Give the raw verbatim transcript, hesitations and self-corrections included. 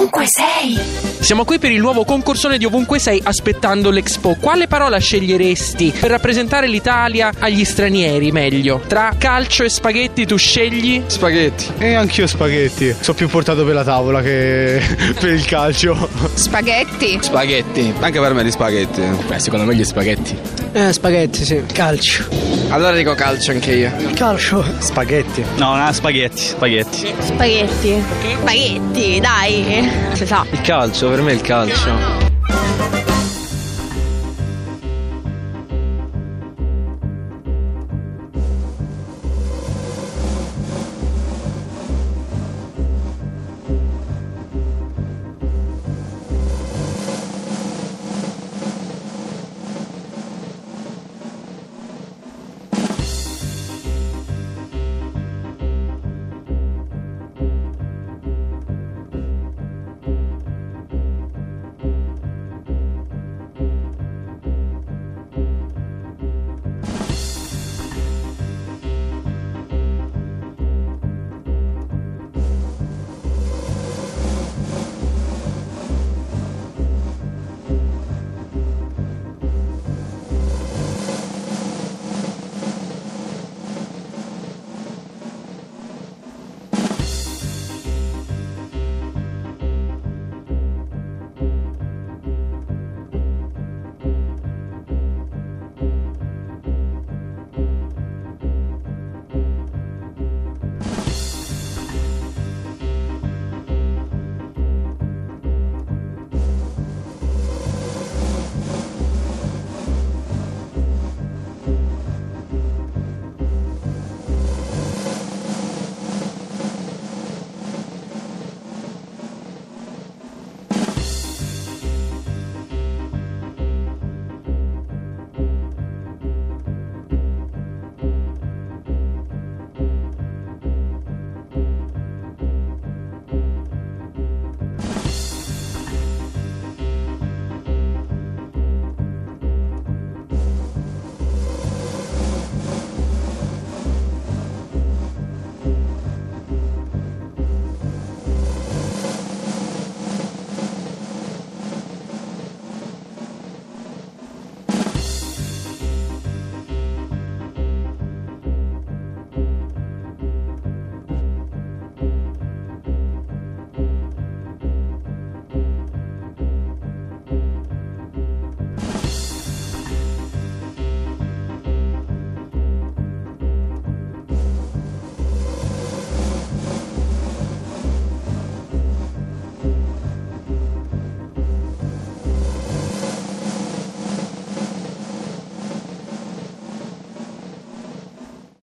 Ovunque sei. Siamo qui per il nuovo concorsone di Ovunque sei, aspettando l'Expo. Quale parola sceglieresti per rappresentare l'Italia agli stranieri meglio? Tra calcio e spaghetti tu scegli? Spaghetti. E anch'io spaghetti. Sono più portato per la tavola che per il calcio. Spaghetti. Spaghetti. Anche per me gli spaghetti. Beh, secondo me gli spaghetti. Eh, spaghetti, sì. Calcio. Allora dico calcio anche io. Calcio. Spaghetti. No, no, spaghetti. Spaghetti. Spaghetti. Spaghetti, dai. Si sa. Il calcio, per me è il calcio.